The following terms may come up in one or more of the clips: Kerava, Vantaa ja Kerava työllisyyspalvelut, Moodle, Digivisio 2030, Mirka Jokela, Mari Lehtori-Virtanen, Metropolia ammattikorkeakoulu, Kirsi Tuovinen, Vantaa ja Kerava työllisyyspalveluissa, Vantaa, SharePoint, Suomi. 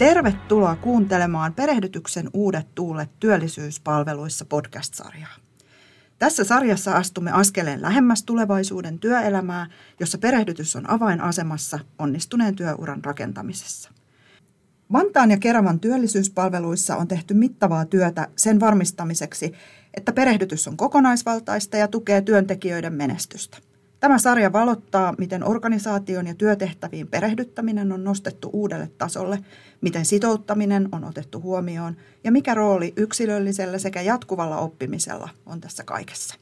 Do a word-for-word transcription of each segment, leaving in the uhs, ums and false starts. Tervetuloa kuuntelemaan Perehdytyksen uudet tuulet työllisyyspalveluissa podcast-sarjaa. Tässä sarjassa astumme askeleen lähemmäs tulevaisuuden työelämää, jossa perehdytys on avainasemassa onnistuneen työuran rakentamisessa. Vantaan ja Keravan työllisyyspalveluissa on tehty mittavaa työtä sen varmistamiseksi, että perehdytys on kokonaisvaltaista ja tukee työntekijöiden menestystä. Tämä sarja valottaa, miten organisaation ja työtehtäviin perehdyttäminen on nostettu uudelle tasolle, miten sitouttaminen on otettu huomioon ja mikä rooli yksilöllisellä sekä jatkuvalla oppimisella on tässä kaikessa.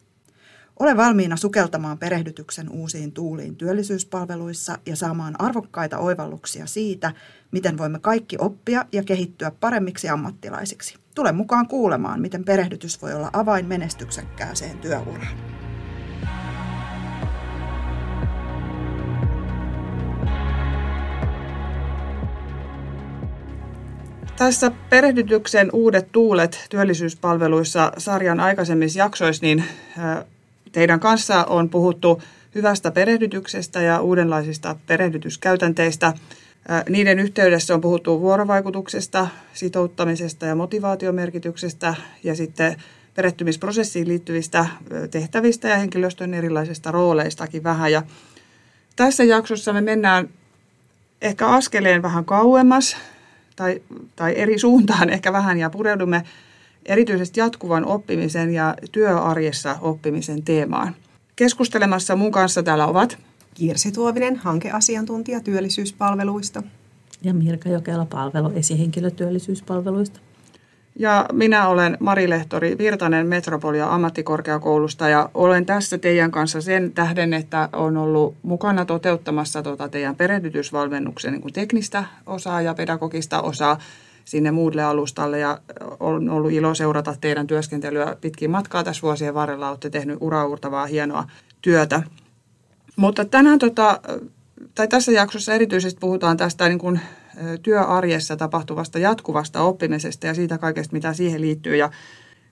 Ole valmiina sukeltamaan perehdytyksen uusiin tuuliin työllisyyspalveluissa ja saamaan arvokkaita oivalluksia siitä, miten voimme kaikki oppia ja kehittyä paremmiksi ammattilaisiksi. Tule mukaan kuulemaan, miten perehdytys voi olla avain menestyksekkääseen työuraan. Tässä Perehdytyksen uudet tuulet työllisyyspalveluissa sarjan aikaisemmissa jaksoissa, niin teidän kanssa on puhuttu hyvästä perehdytyksestä ja uudenlaisista perehdytyskäytänteistä. Niiden yhteydessä on puhuttu vuorovaikutuksesta, sitouttamisesta ja motivaatiomerkityksestä ja sitten perehtymisprosessiin liittyvistä tehtävistä ja henkilöstön erilaisista rooleistakin vähän. Ja tässä jaksossa me mennään ehkä askeleen vähän kauemmas. Tai, tai eri suuntaan ehkä vähän, ja pureudumme erityisesti jatkuvan oppimisen ja työarjessa oppimisen teemaan. Keskustelemassa mun kanssa täällä ovat Kirsi Tuovinen, hankeasiantuntija työllisyyspalveluista. Ja Mirka Jokela, palvelu esihenkilö työllisyyspalveluista. Ja minä olen Mari Lehtori-Virtanen Metropolia ammattikorkeakoulusta, ja olen tässä teidän kanssa sen tähden, että olen ollut mukana toteuttamassa tuota teidän perehdytysvalmennuksen niin kuin teknistä osaa ja pedagogista osaa sinne Moodle-alustalle, ja on ollut ilo seurata teidän työskentelyä pitkin matkaa tässä vuosien varrella. Olette tehneet uraauurtavaa hienoa työtä. Mutta tänään, tota, tai tässä jaksossa erityisesti puhutaan tästä niin kuin työarjessa tapahtuvasta jatkuvasta oppimisesta ja siitä kaikesta, mitä siihen liittyy. Ja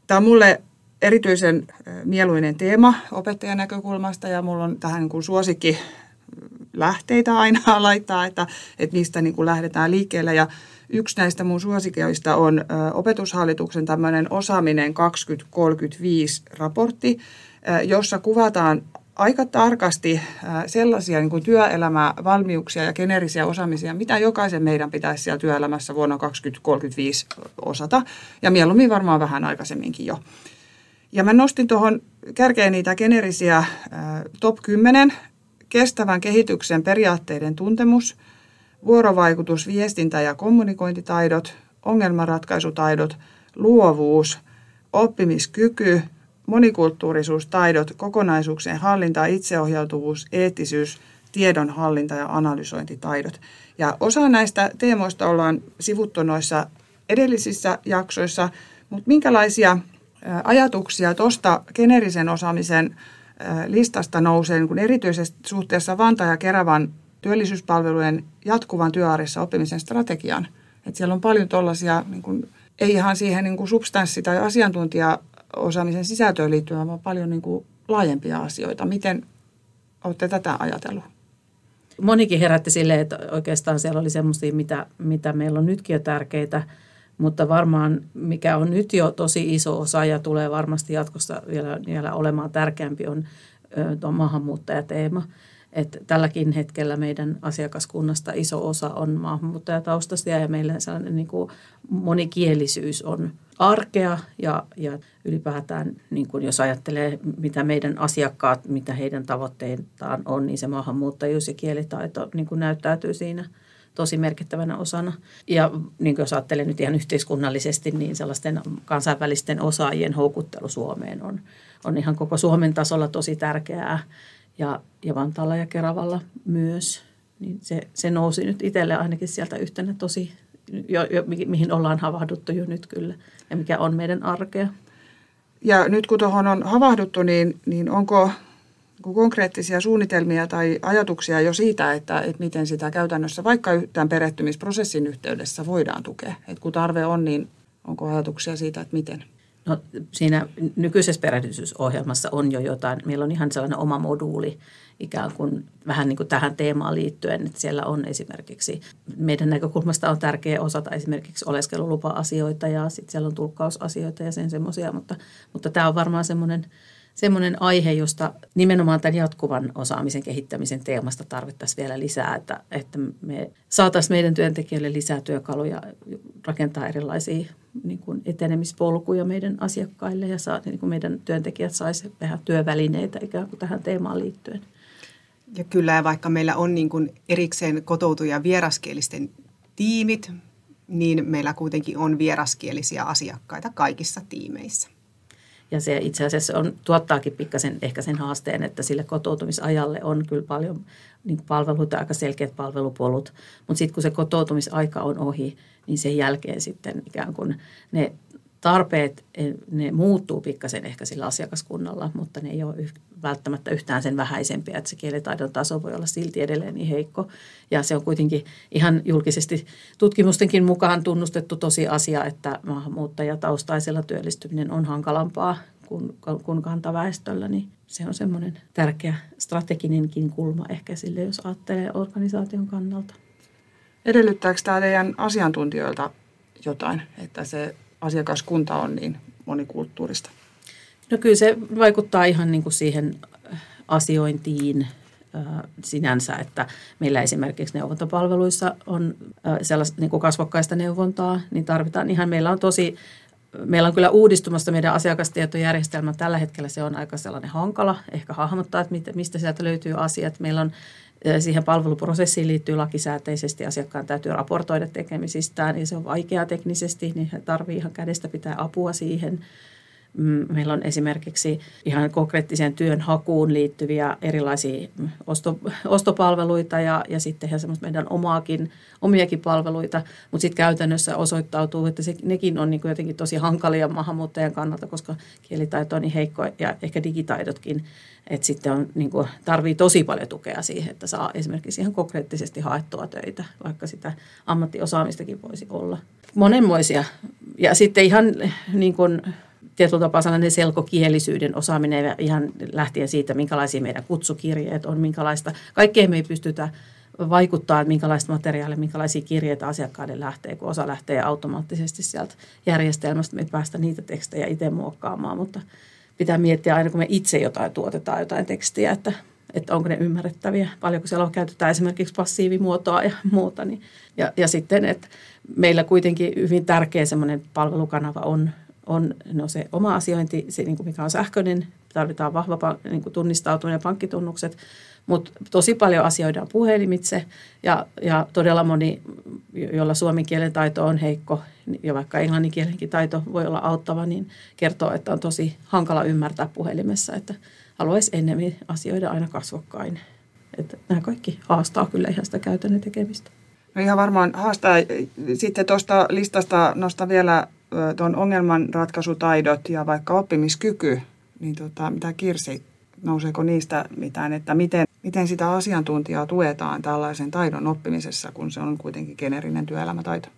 tämä on minulle erityisen mieluinen teema opettajan näkökulmasta, ja minulla on tähän niin kuin suosikki lähteitä aina laittaa, että, että mistä niin kuin lähdetään liikkeelle. Ja yksi näistä mun suosikioista on opetushallituksen tämmöinen osaaminen kaksituhattakolmekymmentäviisi-raportti, jossa kuvataan aika tarkasti sellaisia niin kuin työelämävalmiuksia ja geneerisiä osaamisia, mitä jokaisen meidän pitäisi siellä työelämässä vuonna kaksituhattakolmekymmentäviisi osata, ja mieluummin varmaan vähän aikaisemminkin jo. Ja mä nostin tuohon kärkeen niitä geneerisiä top kymmenen, kestävän kehityksen periaatteiden tuntemus, vuorovaikutus, viestintä ja kommunikointitaidot, ongelmanratkaisutaidot, luovuus, oppimiskyky, monikulttuurisuus, taidot, kokonaisuuksien hallinta, itseohjautuvuus, eettisyys, tiedonhallinta ja analysointitaidot. Ja osa näistä teemoista ollaan sivuttu noissa edellisissä jaksoissa, mutta minkälaisia ajatuksia tuosta geneerisen osaamisen listasta nousee niin kun erityisesti suhteessa Vantaan ja Keravan työllisyyspalvelujen jatkuvan työarjessa oppimisen strategiaan? Et siellä on paljon tuollaisia, niin kun, ei ihan siihen niin kun substanssi- tai asiantuntija osaamisen sisältöön liittyen on paljon niin kuin laajempia asioita. Miten olette tätä ajatellut? Monikin herätti silleen, että oikeastaan siellä oli semmoisia, mitä, mitä meillä on nytkin jo tärkeitä, mutta varmaan mikä on nyt jo tosi iso osa ja tulee varmasti jatkossa vielä, vielä olemaan tärkeämpi on tuo maahanmuuttajateema. Että tälläkin hetkellä meidän asiakaskunnasta iso osa on maahanmuuttajataustaisia ja meillä sellainen niin kuin monikielisyys on arkea ja, ja ylipäätään, niin kuin jos ajattelee, mitä meidän asiakkaat, mitä heidän tavoitteitaan on, niin se maahanmuuttajuus ja kielitaito niin kuin näyttäytyy siinä tosi merkittävänä osana. Ja niin kuin jos ajattelee nyt ihan yhteiskunnallisesti, niin sellaisten kansainvälisten osaajien houkuttelu Suomeen on, on ihan koko Suomen tasolla tosi tärkeää. Ja, ja Vantaalla ja Keravalla myös, niin se, se nousi nyt itselle ainakin sieltä yhtenä tosi, jo, jo, mihin ollaan havahduttu jo nyt kyllä, ja mikä on meidän arkea. Ja nyt kun tuohon on havahduttu, niin, niin onko konkreettisia suunnitelmia tai ajatuksia jo siitä, että, että miten sitä käytännössä vaikka tämän perehtymisprosessin yhteydessä voidaan tukea? Et kun tarve on, niin onko ajatuksia siitä, että miten? No, siinä nykyisessä perehdytysohjelmassa on jo jotain. Meillä on ihan sellainen oma moduuli ikään kuin vähän niin kuin tähän teemaan liittyen, että siellä on esimerkiksi, meidän näkökulmasta on tärkeä osata esimerkiksi oleskelulupa-asioita ja sitten siellä on tulkkausasioita ja sen semmoisia, mutta, mutta tämä on varmaan semmoinen, semmoinen aihe, josta nimenomaan tämän jatkuvan osaamisen kehittämisen teemasta tarvittaisiin vielä lisää, että, että me saataisiin meidän työntekijöille lisää työkaluja rakentaa erilaisia niin kuin etenemispolkuja meidän asiakkaille ja saa, niin kuin meidän työntekijät saisi vähän työvälineitä ikään kuin tähän teemaan liittyen. Ja kyllä, vaikka meillä on niin kuin erikseen kotoutuja vieraskielisten tiimit, niin meillä kuitenkin on vieraskielisiä asiakkaita kaikissa tiimeissä. Ja se itse asiassa on, tuottaakin pikkasen ehkä sen haasteen, että sille kotoutumisajalle on kyllä paljon niin palveluita, aika selkeät palvelupolut. Mutta sitten kun se kotoutumisaika on ohi, niin sen jälkeen sitten ikään kuin ne tarpeet, ne muuttuu pikkasen ehkä sillä asiakaskunnalla, mutta ne ei ole välttämättä yhtään sen vähäisempiä, että se kielitaidon taso voi olla silti edelleen niin heikko. Ja se on kuitenkin ihan julkisesti tutkimustenkin mukaan tunnustettu tosiasia, että maahanmuuttajataustaisella työllistyminen on hankalampaa kuin, kuin kantaväestöllä, niin se on semmoinen tärkeä strateginenkin kulma ehkä sille, jos ajattelee organisaation kannalta. Edellyttääkö tämä teidän asiantuntijoilta jotain, että se asiakaskunta on niin monikulttuurista? No kyllä se vaikuttaa ihan niin kuin siihen asiointiin sinänsä, että meillä esimerkiksi neuvontapalveluissa on sellaista niin kuin kasvokkaista neuvontaa, niin tarvitaan ihan, meillä on tosi, meillä on kyllä uudistumassa meidän asiakastietojärjestelmä. Tällä hetkellä se on aika sellainen hankala ehkä hahmottaa, että mistä sieltä löytyy asiat. Meillä on siihen palveluprosessiin liittyy lakisääteisesti, asiakkaan täytyy raportoida tekemisistään, niin se on vaikeaa teknisesti, niin tarvitsee ihan kädestä pitää apua siihen. Meillä on esimerkiksi ihan konkreettiseen työnhakuun liittyviä erilaisia osto, ostopalveluita ja, ja sitten ihan semmoista meidän omaakin, omiakin palveluita, mutta sitten käytännössä osoittautuu, että se, nekin on niin kuin jotenkin tosi hankalia maahanmuuttajan kannalta, koska kielitaito on niin heikko ja ehkä digitaidotkin, että sitten on, niin kuin, tarvii tosi paljon tukea siihen, että saa esimerkiksi ihan konkreettisesti haettua töitä, vaikka sitä ammattiosaamistakin voisi olla. Monenmoisia ja sitten ihan niin kuin tietyllä tapaa sellainen selkokielisyyden osaaminen ihan lähtien siitä, minkälaisia meidän kutsukirjeet on, minkälaista. Kaikkeen me ei pystytä vaikuttaa, että minkälaista materiaalia, minkälaisia kirjeitä asiakkaiden lähtee, kun osa lähtee automaattisesti sieltä järjestelmästä. Me ei päästä niitä tekstejä itse muokkaamaan, mutta pitää miettiä aina, kun me itse jotain tuotetaan, jotain tekstiä, että, että onko ne ymmärrettäviä. Paljonko siellä on, käytetään esimerkiksi passiivimuotoa ja muuta. Niin. Ja, ja sitten, että meillä kuitenkin hyvin tärkeä semmoinen palvelukanava on, On no se oma asiointi, se, niin kuin mikä on sähköinen, tarvitaan vahva niin kuin tunnistautuminen ja pankkitunnukset, mutta tosi paljon asioidaan puhelimitse ja, ja todella moni, jolla suomen kielen taito on heikko ja vaikka englannin kielenkin taito voi olla auttava, niin kertoo, että on tosi hankala ymmärtää puhelimessa, että haluaisi enemmän asioida aina kasvokkain. Että nämä kaikki haastaa kyllä ihan sitä käytännön tekemistä. No ihan varmaan haastaa. Sitten tuosta listasta nostan vielä tuon ongelmanratkaisutaidot ja vaikka oppimiskyky, niin tota, mitä Kirsi, nouseeko niistä mitään, että miten, miten sitä asiantuntijaa tuetaan tällaisen taidon oppimisessa, kun se on kuitenkin geneerinen työelämätaito?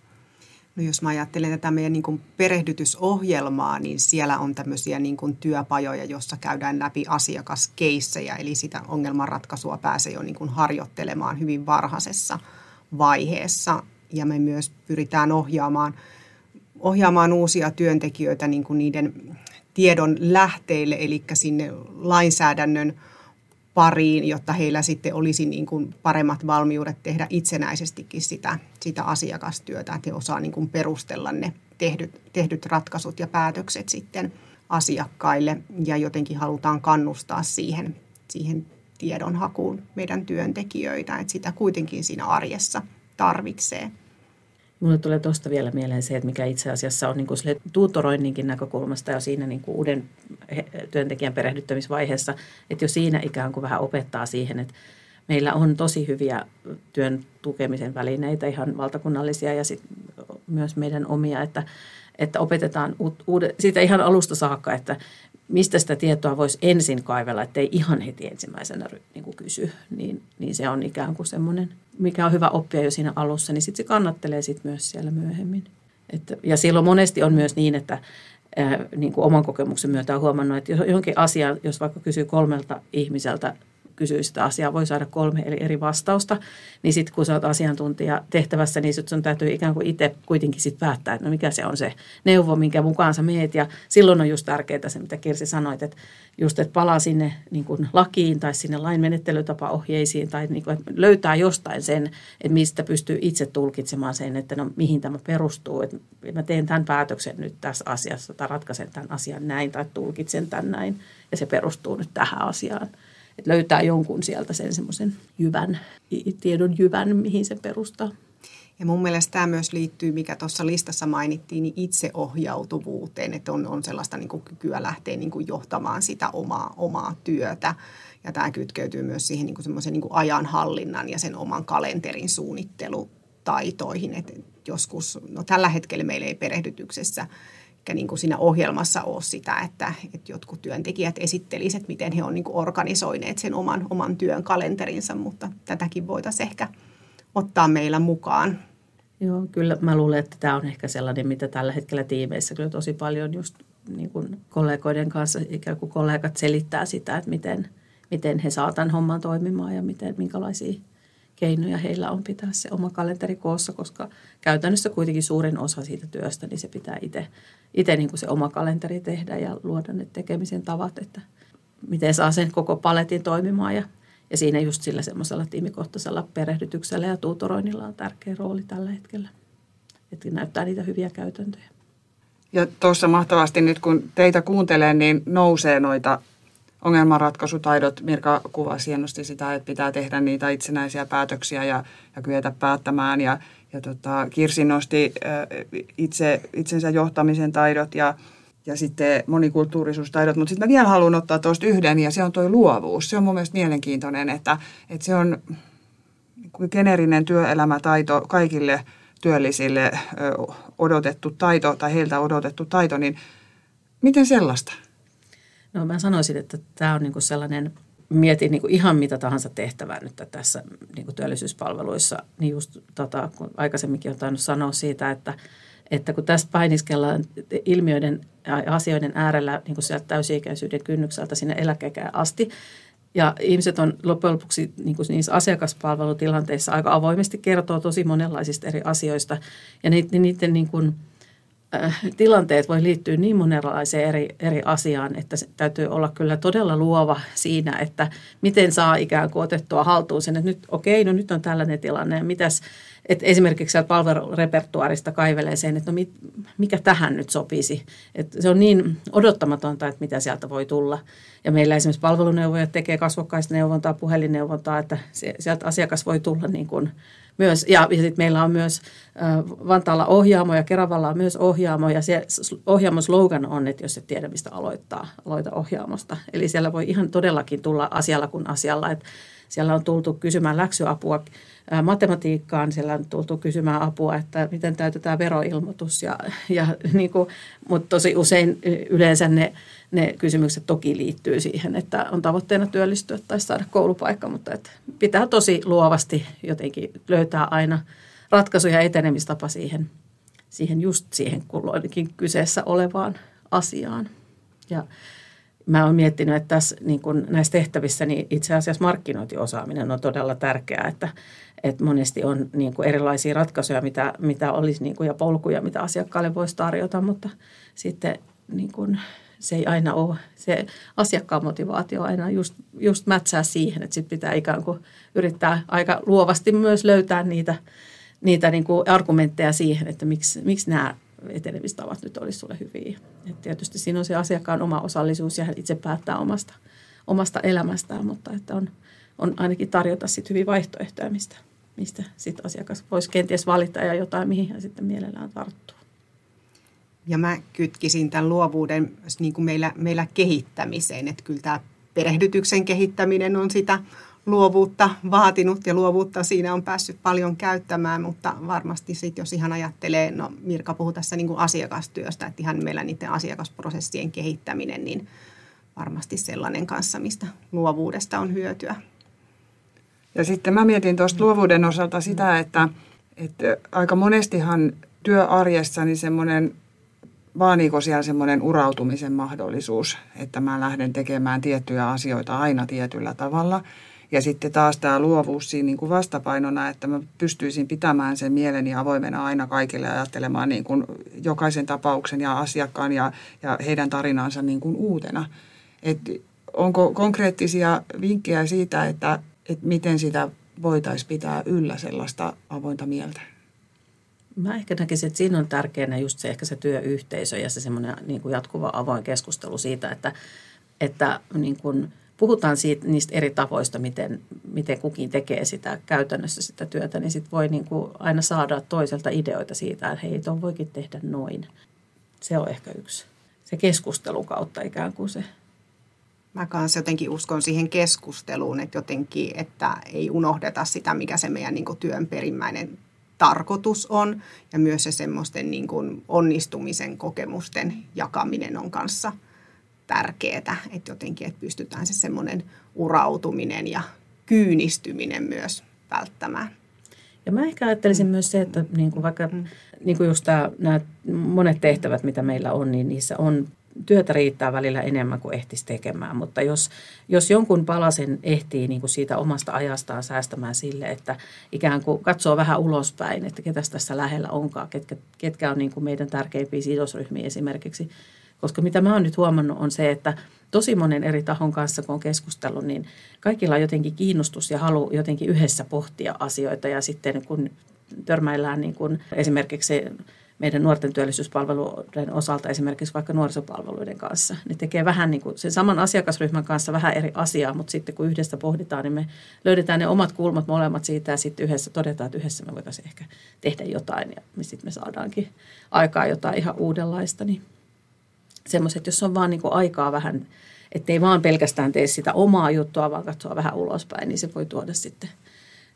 No jos mä ajattelen tätä meidän niin kuin perehdytysohjelmaa, niin siellä on tämmöisiä niin kuin työpajoja, jossa käydään läpi asiakaskeissejä, eli sitä ongelmanratkaisua pääsee jo niin kuin harjoittelemaan hyvin varhaisessa vaiheessa, ja me myös pyritään ohjaamaan ohjaamaan uusia työntekijöitä niin kuin niiden tiedon lähteille, eli sinne lainsäädännön pariin, jotta heillä sitten olisi niin kuin paremmat valmiudet tehdä itsenäisestikin sitä, sitä asiakastyötä, että he osaa niin kuin perustella ne tehdyt, tehdyt ratkaisut ja päätökset sitten asiakkaille, ja jotenkin halutaan kannustaa siihen, siihen tiedonhakuun meidän työntekijöitä, että sitä kuitenkin siinä arjessa tarvitsee. Minulle tulee tuosta vielä mieleen se, että mikä itse asiassa on niin kuin tuutoroinninkin näkökulmasta ja siinä niin kuin uuden työntekijän perehdyttämisvaiheessa, että jo siinä ikään kuin vähän opettaa siihen, että meillä on tosi hyviä työn tukemisen välineitä, ihan valtakunnallisia ja sit myös meidän omia, että, että opetetaan uudet, siitä ihan alusta saakka, että mistä sitä tietoa voisi ensin kaivella, ettei ihan heti ensimmäisenä niin kuin kysy, niin, niin se on ikään kuin semmoinen, mikä on hyvä oppia jo siinä alussa, niin sitten se kannattelee sit myös siellä myöhemmin. Et, ja silloin monesti on myös niin, että ää, niin kuin oman kokemuksen myötä on huomannut, että jos jonkin asian, jos vaikka kysyy kolmelta ihmiseltä, kysyy sitä asiaa, voi saada kolme eli eri vastausta, niin sitten kun sä oot asiantuntija tehtävässä, niin sun täytyy ikään kuin itse kuitenkin sitten päättää, että no mikä se on se neuvo, minkä mukaan sä meet, ja silloin on just tärkeää se, mitä Kirsi sanoit, että just, että palaa sinne niin kuin lakiin tai sinne lain menettelytapaohjeisiin tai niin kuin, että löytää jostain sen, että mistä pystyy itse tulkitsemaan sen, että no mihin tämä perustuu, että mä teen tämän päätöksen nyt tässä asiassa tai ratkaisen tämän asian näin tai tulkitsen tämän näin ja se perustuu nyt tähän asiaan. Että löytää jonkun sieltä sen semmoisen jyvän, tiedon jyvän, mihin se perustaa. Ja mun mielestä tämä myös liittyy, mikä tuossa listassa mainittiin, niin itseohjautuvuuteen, että on, on sellaista niin kuin kykyä lähteä niin kuin johtamaan sitä omaa, omaa työtä. Ja tämä kytkeytyy myös siihen niin kuin semmoisen niin kuin ajanhallinnan ja sen oman kalenterin suunnittelutaitoihin. Että joskus, no tällä hetkellä meillä ei perehdytyksessä niin kuin siinä ohjelmassa ole sitä, että, että jotkut työntekijät esittelisivät, miten he on niin kuin organisoineet sen oman, oman työn kalenterinsa, mutta tätäkin voitaisiin ehkä ottaa meillä mukaan. Joo, kyllä mä luulen, että tämä on ehkä sellainen, mitä tällä hetkellä tiimeissä kyllä tosi paljon just niin kuin kollegoiden kanssa, ikään kuin kollegat selittää sitä, että miten, miten he saa tämän homman toimimaan ja miten, minkälaisia keinoja heillä on pitää se oma kalenteri koossa, koska käytännössä kuitenkin suurin osa siitä työstä, niin se pitää itse, itse niin kuin se oma kalenteri tehdä ja luoda ne tekemisen tavat, että miten saa sen koko paletin toimimaan. Ja, ja siinä just sillä semmoisella tiimikohtaisella perehdytyksellä ja tuutoroinnilla on tärkeä rooli tällä hetkellä, että näyttää niitä hyviä käytäntöjä. Ja tuossa mahtavasti nyt kun teitä kuuntelee, niin nousee noita ongelmanratkaisutaidot, Mirka kuvasi hienosti sitä, että pitää tehdä niitä itsenäisiä päätöksiä ja, ja kyetä päättämään. Ja, ja tota, Kirsi nosti äh, itse, itsensä johtamisen taidot ja, ja sitten monikulttuurisuustaidot. Mutta sitten mä vielä haluan ottaa tuosta yhden ja se on tuo luovuus. Se on mun mielestä mielenkiintoinen, että, että se on geneerinen työelämätaito kaikille työllisille äh, odotettu taito tai heiltä odotettu taito, niin miten sellaista? No mä sanoisin, että tämä on niinku sellainen, mietin niinku ihan mitä tahansa tehtävää nyt tässä niinku työllisyyspalveluissa, niin just tota, kun aikaisemminkin on tainnut sanoa siitä, että, että kun tässä painiskellaan ilmiöiden ja asioiden äärellä niinku sieltä täysi-ikäisyyden kynnykseltä sinne eläkeikään asti, ja ihmiset on loppujen lopuksi niin kuin niissä asiakaspalvelutilanteissa aika avoimesti kertoo tosi monenlaisista eri asioista, ja niiden, niiden niin kuin tilanteet voi liittyä niin monenlaiseen eri, eri asiaan, että se täytyy olla kyllä todella luova siinä, että miten saa ikään kuin otettua haltuun sen, että nyt okei, no nyt on tällainen tilanne ja mitäs, että esimerkiksi sieltä palvelurepertuaarista kaivelee sen, että no mit, mikä tähän nyt sopisi. Että se on niin odottamatonta, että mitä sieltä voi tulla. Ja meillä esimerkiksi palveluneuvojat tekee kasvokkaisneuvontaa, puhelinneuvontaa, että se, sieltä asiakas voi tulla niin kuin myös, ja, ja sitten meillä on myös äh, Vantaalla ohjaamo ja Keravalla on myös ohjaamo, ja se ohjaamon slogan on, että jos et tiedä mistä aloittaa, aloita ohjaamosta. Eli siellä voi ihan todellakin tulla asialla kuin asialla, että siellä on tultu kysymään läksyapua äh, matematiikkaan, siellä on tultu kysymään apua, että miten täytetään veroilmoitus, ja, ja niin kuin, mutta tosi usein yleensä ne, ne kysymykset toki liittyy siihen, että on tavoitteena työllistyä tai saada koulupaikka, mutta että pitää tosi luovasti jotenkin löytää aina ratkaisuja ja etenemistapa siihen, siihen just siihen kulloinkin kyseessä olevaan asiaan. Ja mä oon miettinyt, että tässä, niin kun näissä tehtävissä niin itse asiassa markkinointiosaaminen on todella tärkeää, että, että monesti on niin kun erilaisia ratkaisuja, mitä, mitä olisi niin kun, ja polkuja, mitä asiakkaalle voisi tarjota, mutta sitten niin kun, se ei aina ole, se asiakkaan motivaatio aina just, just mätsää siihen, että sitten pitää ikään kuin yrittää aika luovasti myös löytää niitä, niitä niin kuin argumentteja siihen, että miksi, miksi nämä etenemistavat nyt olisi sulle hyviä. Et tietysti siinä on se asiakkaan oma osallisuus ja hän itse päättää omasta, omasta elämästään, mutta että on, on ainakin tarjota sitten hyviä vaihtoehtoja, mistä, mistä sitten asiakas voisi kenties valita ja jotain, mihin hän sitten mielellään tarttuu. Ja mä kytkisin tämän luovuuden niin kuin meillä, meillä kehittämiseen, että kyllä tämä perehdytyksen kehittäminen on sitä luovuutta vaatinut ja luovuutta siinä on päässyt paljon käyttämään, mutta varmasti sitten jos ihan ajattelee, no Mirka puhui tässä niin kuin asiakastyöstä, että ihan meillä niiden asiakasprosessien kehittäminen, niin varmasti sellainen kanssa, mistä luovuudesta on hyötyä. Ja sitten mä mietin tuosta luovuuden osalta sitä, että, että aika monestihan työarjessa niin semmoinen vaaniiko siellä semmoinen urautumisen mahdollisuus, että mä lähden tekemään tiettyjä asioita aina tietyllä tavalla. Ja sitten taas tämä luovuus siinä niin kuin vastapainona, että mä pystyisin pitämään sen mieleni avoimena aina kaikille ja ajattelemaan niin kuin jokaisen tapauksen ja asiakkaan ja, ja heidän tarinansa niin kuin uutena. Et onko konkreettisia vinkkejä siitä, että, että miten sitä voitaisiin pitää yllä sellaista avointa mieltä? Mä ehkä näkisin, että siinä on tärkeänä just se ehkä se työyhteisö ja se semmoinen niin kuin jatkuva avoin keskustelu siitä, että, että niin kuin puhutaan siitä, niistä eri tavoista, miten, miten kukin tekee sitä käytännössä sitä työtä, niin sitten voi niin kuin aina saada toiselta ideoita siitä, että hei, tuon voikin tehdä noin. Se on ehkä yksi. Se keskustelun kautta ikään kuin se. Mä kanssa jotenkin uskon siihen keskusteluun, että jotenkin, että ei unohdeta sitä, mikä se meidän niin kuin työn perimmäinen tarkoitus on, ja myös se semmoisten niin kuin onnistumisen kokemusten jakaminen on kanssa tärkeää, että jotenkin, että pystytään se semmoinen urautuminen ja kyynistyminen myös välttämään. Ja mä ehkä ajattelisin mm. myös se, että niin kuin vaikka mm. niin kuin just tämä, nämä monet tehtävät, mitä meillä on, niin niissä on työtä riittää välillä enemmän kuin ehtisi tekemään, mutta jos, jos jonkun palasen ehtii niin kuin siitä omasta ajastaan säästämään sille, että ikään kuin katsoo vähän ulospäin, että ketäs tässä lähellä onkaan, ketkä, ketkä on niin kuin meidän tärkeimpiä sidosryhmiä esimerkiksi. Koska mitä mä oon nyt huomannut on se, että tosi monen eri tahon kanssa, kun on keskustellut, niin kaikilla on jotenkin kiinnostus ja halu jotenkin yhdessä pohtia asioita. Ja sitten kun törmäillään niin kun esimerkiksi meidän nuorten työllisyyspalveluiden osalta esimerkiksi vaikka nuorisopalveluiden kanssa, ne tekee vähän niin kuin sen saman asiakasryhmän kanssa vähän eri asiaa, mutta sitten kun yhdessä pohditaan, niin me löydetään ne omat kulmat molemmat siitä ja sitten yhdessä todetaan, että yhdessä me voitaisiin ehkä tehdä jotain ja sitten me saadaankin aikaa jotain ihan uudenlaista, niin semmoiset, jos on vaan niin kuin aikaa vähän, ettei vaan pelkästään tee sitä omaa juttua, vaan katsoa vähän ulospäin, niin se voi tuoda sitten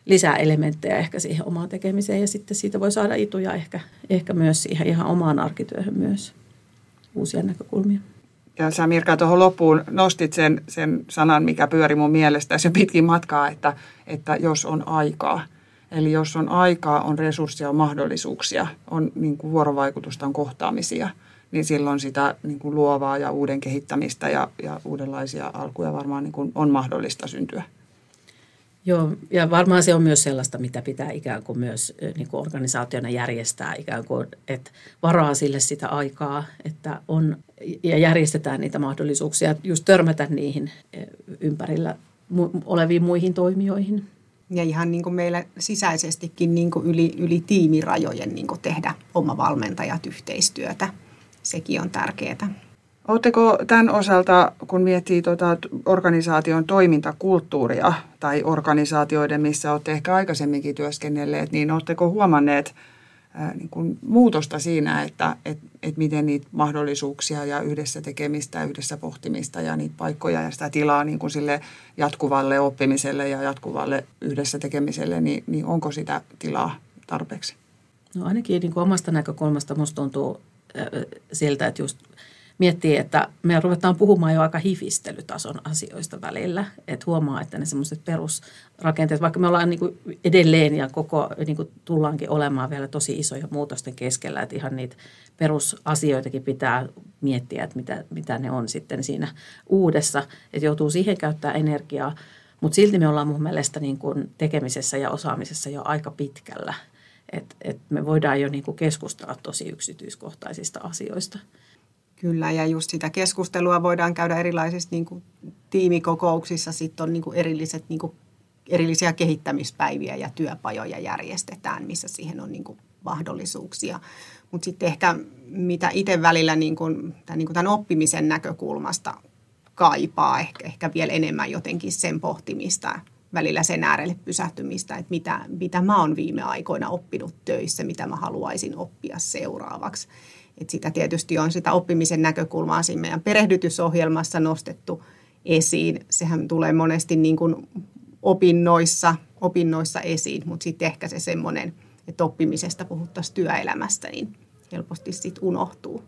lisää elementtejä ehkä siihen omaan tekemiseen. Ja sitten siitä voi saada ituja ehkä, ehkä myös siihen ihan omaan arkityöhön myös uusia näkökulmia. Ja sä Mirka tuohon loppuun nostit sen, sen sanan, mikä pyöri mun mielestä sen pitkin matkaa, että, että jos on aikaa. Eli jos on aikaa, on resursseja, on mahdollisuuksia, on niin kuin vuorovaikutusta, on kohtaamisia. Niin silloin sitä niin kuin luovaa ja uuden kehittämistä ja, ja uudenlaisia alkuja varmaan niin kuin on mahdollista syntyä. Joo, ja varmaan se on myös sellaista, mitä pitää ikään kuin myös niin kuin organisaationa järjestää ikään kuin, että varaa sille sitä aikaa, että on ja järjestetään niitä mahdollisuuksia, just törmätä niihin ympärillä oleviin muihin toimijoihin. Ja ihan niin kuin meillä sisäisestikin niin kuin yli, yli tiimirajojen niin kuin tehdä omavalmentajat yhteistyötä. Sekin on tärkeää. Oletteko tämän osalta, kun miettii tuota organisaation toimintakulttuuria tai organisaatioiden, missä olette ehkä aikaisemminkin työskennelleet, niin oletteko huomanneet ää, niin kuin muutosta siinä, että et, et miten niitä mahdollisuuksia ja yhdessä tekemistä, yhdessä pohtimista ja niitä paikkoja ja sitä tilaa niin kuin sille jatkuvalle oppimiselle ja jatkuvalle yhdessä tekemiselle, niin, niin onko sitä tilaa tarpeeksi? No ainakin niin kuin omasta näkökulmasta musta tuntuu siltä, että just miettii, että me ruvetaan puhumaan jo aika hifistelytason asioista välillä, että huomaa, että ne semmoiset perusrakenteet, vaikka me ollaan niin kuin edelleen ja koko niin kuin tullaankin olemaan vielä tosi isoja muutosten keskellä, että ihan niitä perusasioitakin pitää miettiä, että mitä, mitä ne on sitten siinä uudessa, että joutuu siihen käyttää energiaa, mutta silti me ollaan mun mielestä niin kuin tekemisessä ja osaamisessa jo aika pitkällä. Että et me voidaan jo niinku keskustella tosi yksityiskohtaisista asioista. Kyllä, ja just sitä keskustelua voidaan käydä erilaisissa niinku tiimikokouksissa. Sitten on niinku erilliset, niinku, erillisiä kehittämispäiviä ja työpajoja järjestetään, missä siihen on niinku mahdollisuuksia. Mutta sitten ehkä mitä itse välillä niinku, tämän, niinku tämän oppimisen näkökulmasta kaipaa, ehkä, ehkä vielä enemmän jotenkin sen pohtimista. Välillä sen äärelle pysähtymistä, että mitä, mitä mä oon viime aikoina oppinut töissä, mitä mä haluaisin oppia seuraavaksi. Että sitä tietysti on sitä oppimisen näkökulmaa siinä meidän perehdytysohjelmassa nostettu esiin. Sehän tulee monesti niin kuin opinnoissa, opinnoissa esiin, mutta sitten ehkä se semmoinen, että oppimisesta puhuttaisiin työelämästä, niin helposti sitten unohtuu.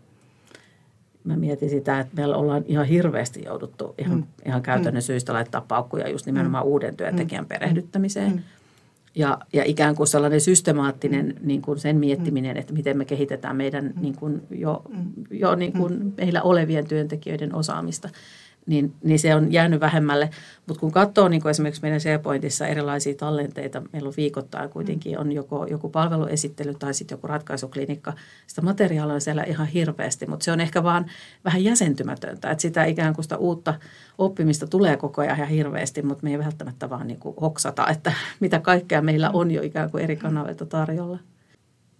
Mä mietin sitä, että meillä ollaan ihan hirveästi jouduttu ihan, mm. ihan käytännön mm. syistä laittaa paukkuja just nimenomaan mm. uuden työntekijän mm. perehdyttämiseen. Mm. Ja, ja ikään kuin sellainen systemaattinen niin kuin sen miettiminen, että miten me kehitetään meidän niin kuin jo, jo niin kuin meillä olevien työntekijöiden osaamista, niin, niin se on jäänyt vähemmälle. Mutta kun katsoo niin kuin esimerkiksi meidän SharePointissa erilaisia tallenteita, meillä on viikoittain kuitenkin on joko, joku palveluesittely tai sitten joku ratkaisuklinikka. Sitä materiaalia on siellä ihan hirveästi, mutta se on ehkä vaan vähän jäsentymätöntä. Että sitä ikään kuin sitä uutta oppimista tulee koko ajan ihan hirveästi, mutta me ei välttämättä vaan niin kuin hoksata, että mitä kaikkea meillä on jo ikään kuin eri kanavilta tarjolla.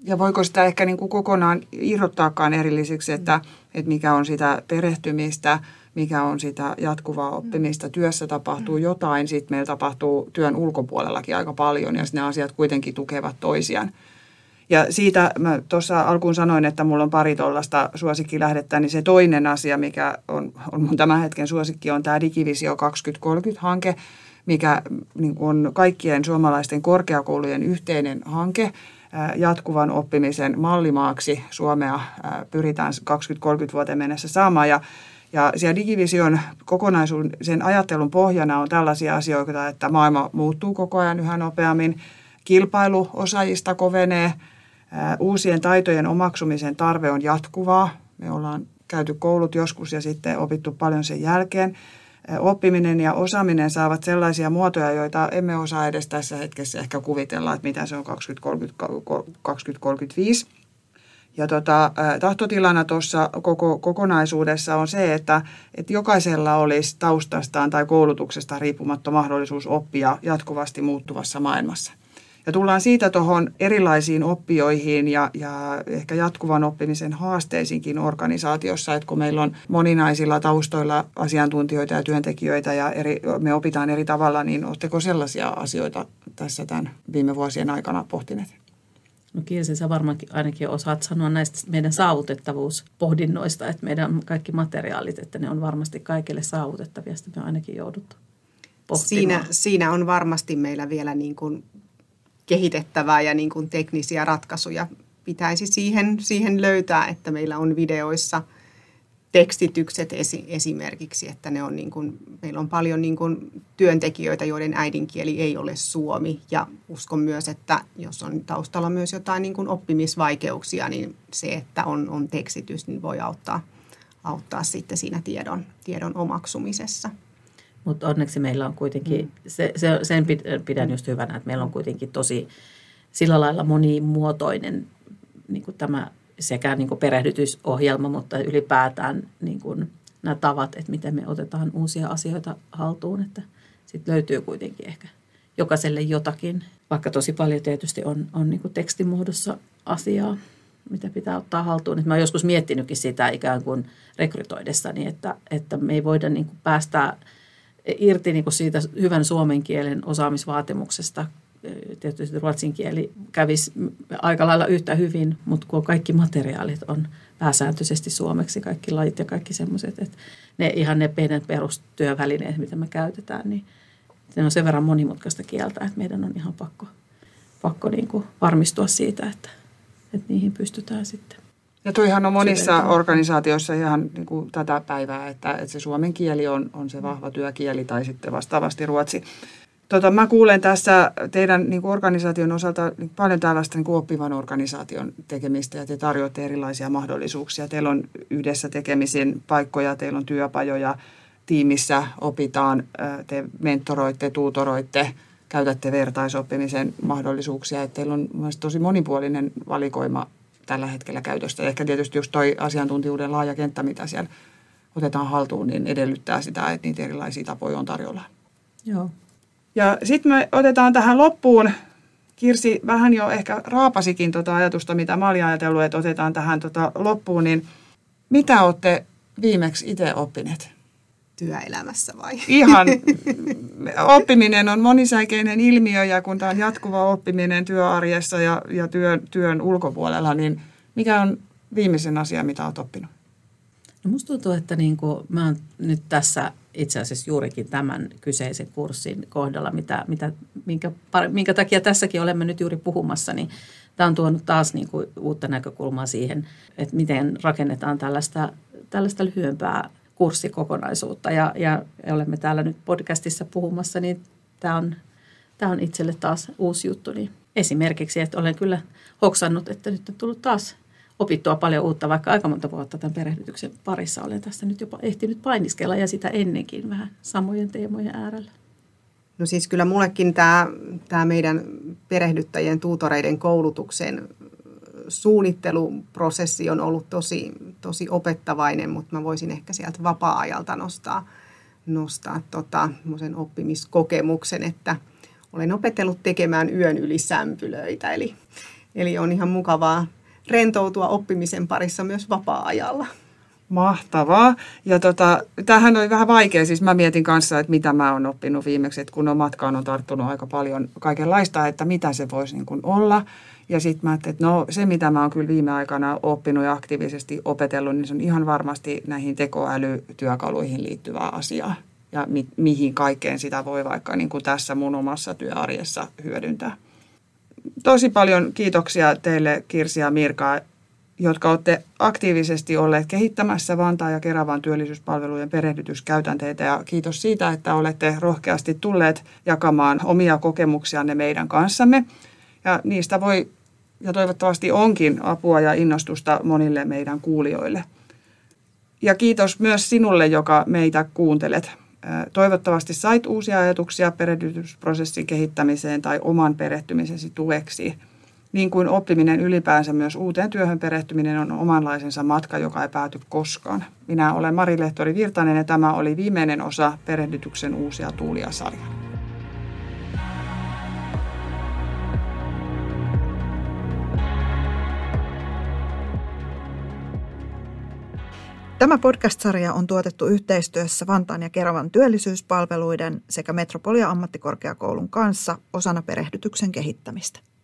Ja voiko sitä ehkä niin kuin kokonaan irrottaakaan erillisiksi, että, että mikä on sitä perehtymistä, mikä on sitä jatkuvaa oppimista. Työssä tapahtuu jotain, sitten meillä tapahtuu työn ulkopuolellakin aika paljon ja ne asiat kuitenkin tukevat toisiaan. Ja siitä mä tuossa alkuun sanoin, että mulla on pari tuollaista suosikkilähdettä, niin se toinen asia, mikä on, on mun tämän hetken suosikki, on tämä Digivisio kaksituhattakolmekymmentä-hanke, mikä on kaikkien suomalaisten korkeakoulujen yhteinen hanke. Jatkuvan oppimisen mallimaaksi Suomea pyritään kaksituhattakolmekymmentä vuoteen mennessä saamaan. Ja, ja siellä Digivision kokonaisuuden, sen ajattelun pohjana on tällaisia asioita, että maailma muuttuu koko ajan yhä nopeammin, kilpailu osaajista kovenee, uusien taitojen omaksumisen tarve on jatkuvaa. Me ollaan käyty koulut joskus ja sitten opittu paljon sen jälkeen. Oppiminen ja osaaminen saavat sellaisia muotoja, joita emme osaa edes tässä hetkessä ehkä kuvitella, että mitä se on kaksituhattakolmekymmentä, kaksituhattakolmekymmentäviisi. Ja tota, tahtotilana tuossa koko, kokonaisuudessa on se, että, että jokaisella olisi taustastaan tai koulutuksesta riippumatta mahdollisuus oppia jatkuvasti muuttuvassa maailmassa. Ja tullaan siitä tuohon erilaisiin oppijoihin ja, ja ehkä jatkuvan oppimisen haasteisiinkin organisaatiossa, että kun meillä on moninaisilla taustoilla asiantuntijoita ja työntekijöitä ja eri, me opitaan eri tavalla, niin oletteko sellaisia asioita tässä tämän viime vuosien aikana pohtineet? No Kirsi, sä varmaankin ainakin osaat sanoa näistä meidän saavutettavuuspohdinnoista, että meidän kaikki materiaalit, että ne on varmasti kaikille saavutettavia, sitten me ainakin jouduttu pohtimaan. Siinä, siinä on varmasti meillä vielä niin kuin kehitettävää ja niin kuin teknisiä ratkaisuja pitäisi siihen, siihen löytää, että meillä on videoissa tekstitykset esi, esimerkiksi, että ne on niin kuin, meillä on paljon niin kuin työntekijöitä, joiden äidinkieli ei ole suomi ja uskon myös, että jos on taustalla myös jotain niin kuin oppimisvaikeuksia, niin se, että on, on tekstitys, niin voi auttaa, auttaa sitten siinä tiedon, tiedon omaksumisessa. Mutta onneksi meillä on kuitenkin, se, se, sen pidän just hyvänä, että meillä on kuitenkin tosi sillä lailla monimuotoinen niin kuin tämä sekä niin kuin perehdytysohjelma, mutta ylipäätään niin kuin nämä tavat, että miten me otetaan uusia asioita haltuun. Että sitten löytyy kuitenkin ehkä jokaiselle jotakin, vaikka tosi paljon tietysti on, on niin kuin tekstimuodossa asiaa, mitä pitää ottaa haltuun. Että mä oon joskus miettinytkin sitä ikään kuin rekrytoidessani, että, että me ei voida niin kuin päästää irti niin kuin siitä hyvän suomen kielen osaamisvaatimuksesta. Tietysti ruotsin kieli kävisi aika lailla yhtä hyvin, mutta kun kaikki materiaalit on pääsääntöisesti suomeksi, kaikki lajit ja kaikki semmoiset, että ne ihan ne pienet perustyövälineet, mitä me käytetään, niin se on sen verran monimutkaista kieltä, että meidän on ihan pakko, pakko niin kuin varmistua siitä, että, että niihin pystytään sitten. Ja toihan on monissa organisaatioissa ihan niin kuin tätä päivää, että, että se suomen kieli on, on se vahva työkieli tai sitten vastaavasti ruotsi. Tota, mä kuulen tässä teidän niin kuin organisaation osalta paljon tällaista niin kuin oppivan organisaation tekemistä ja te tarjoatte erilaisia mahdollisuuksia. Teillä on yhdessä tekemisen paikkoja, teillä on työpajoja, tiimissä opitaan, te mentoroitte, tuutoroitte, käytätte vertaisoppimisen mahdollisuuksia. Et teillä on myös tosi monipuolinen valikoima tällä hetkellä käytöstä. Ja ehkä tietysti just toi asiantuntijuuden laaja kenttä, mitä siellä otetaan haltuun, niin edellyttää sitä, että niitä erilaisia tapoja on tarjolla. Joo. Ja sitten me otetaan tähän loppuun. Kirsi vähän jo ehkä raapasikin tota ajatusta, mitä mä olin ajatellut, että otetaan tähän tota loppuun. Niin mitä olette viimeksi itse oppineet? Työelämässä vai? Ihan. Oppiminen on monisäikeinen ilmiö ja kun tämä on jatkuva oppiminen työarjessa ja, ja työn, työn ulkopuolella, niin mikä on viimeisen asia, mitä olet oppinut? No musta tuntuu, että niin kuin mä oon nyt tässä itse asiassa juurikin tämän kyseisen kurssin kohdalla, mitä, mitä, minkä, minkä takia tässäkin olemme nyt juuri puhumassa, niin tämä on tuonut taas niin kuin uutta näkökulmaa siihen, että miten rakennetaan tällaista, tällaista lyhyempää kurssikokonaisuutta ja, ja olemme täällä nyt podcastissa puhumassa, niin tämä on tämä on itselle taas uusi juttu. Niin esimerkiksi, että olen kyllä hoksannut, että nyt on tullut taas opittua paljon uutta, vaikka aika monta vuotta tämän perehdytyksen parissa olen tässä nyt jopa ehtinyt painiskella ja sitä ennenkin vähän samojen teemojen äärellä. No siis kyllä mullekin tämä, tämä meidän perehdyttäjien tuutoreiden koulutuksen suunnitteluprosessi on ollut tosi, tosi opettavainen, mutta mä voisin ehkä sieltä vapaa-ajalta nostaa, nostaa tota, semmoisen oppimiskokemuksen, että olen opetellut tekemään yön yli sämpylöitä, eli, eli on ihan mukavaa rentoutua oppimisen parissa myös vapaa-ajalla. Mahtavaa. Ja tota, tämähän oli vähän vaikea. Siis mä mietin kanssa, että mitä mä oon oppinut viimeksi, että kun on matkaan on tarttunut aika paljon kaikenlaista, että mitä se voisi niin kuin olla. Ja sitten mä ajattelin, että no se, mitä mä oon kyllä viime aikana oppinut ja aktiivisesti opetellut, niin se on ihan varmasti näihin tekoälytyökaluihin liittyvää asiaa. Ja mi- mihin kaikkeen sitä voi vaikka niin kuin tässä mun omassa työarjessa hyödyntää. Tosi paljon kiitoksia teille, Kirsi ja Mirka, jotka olette aktiivisesti olleet kehittämässä Vantaan ja Keravan työllisyyspalvelujen perehdytyskäytänteitä. Ja kiitos siitä, että olette rohkeasti tulleet jakamaan omia kokemuksianne meidän kanssamme. Ja niistä voi ja toivottavasti onkin apua ja innostusta monille meidän kuulijoille. Ja kiitos myös sinulle, joka meitä kuuntelet. Toivottavasti sait uusia ajatuksia perehdytysprosessin kehittämiseen tai oman perehtymisesi tueksi. Niin kuin oppiminen ylipäänsä, myös uuteen työhön perehtyminen on omanlaisensa matka, joka ei pääty koskaan. Minä olen Mari Lehtori-Virtanen ja tämä oli viimeinen osa Perehdytyksen uusia tuulia-sarjaa. Tämä podcast-sarja on tuotettu yhteistyössä Vantaan ja Keravan työllisyyspalveluiden sekä Metropolia ammattikorkeakoulun kanssa osana perehdytyksen kehittämistä.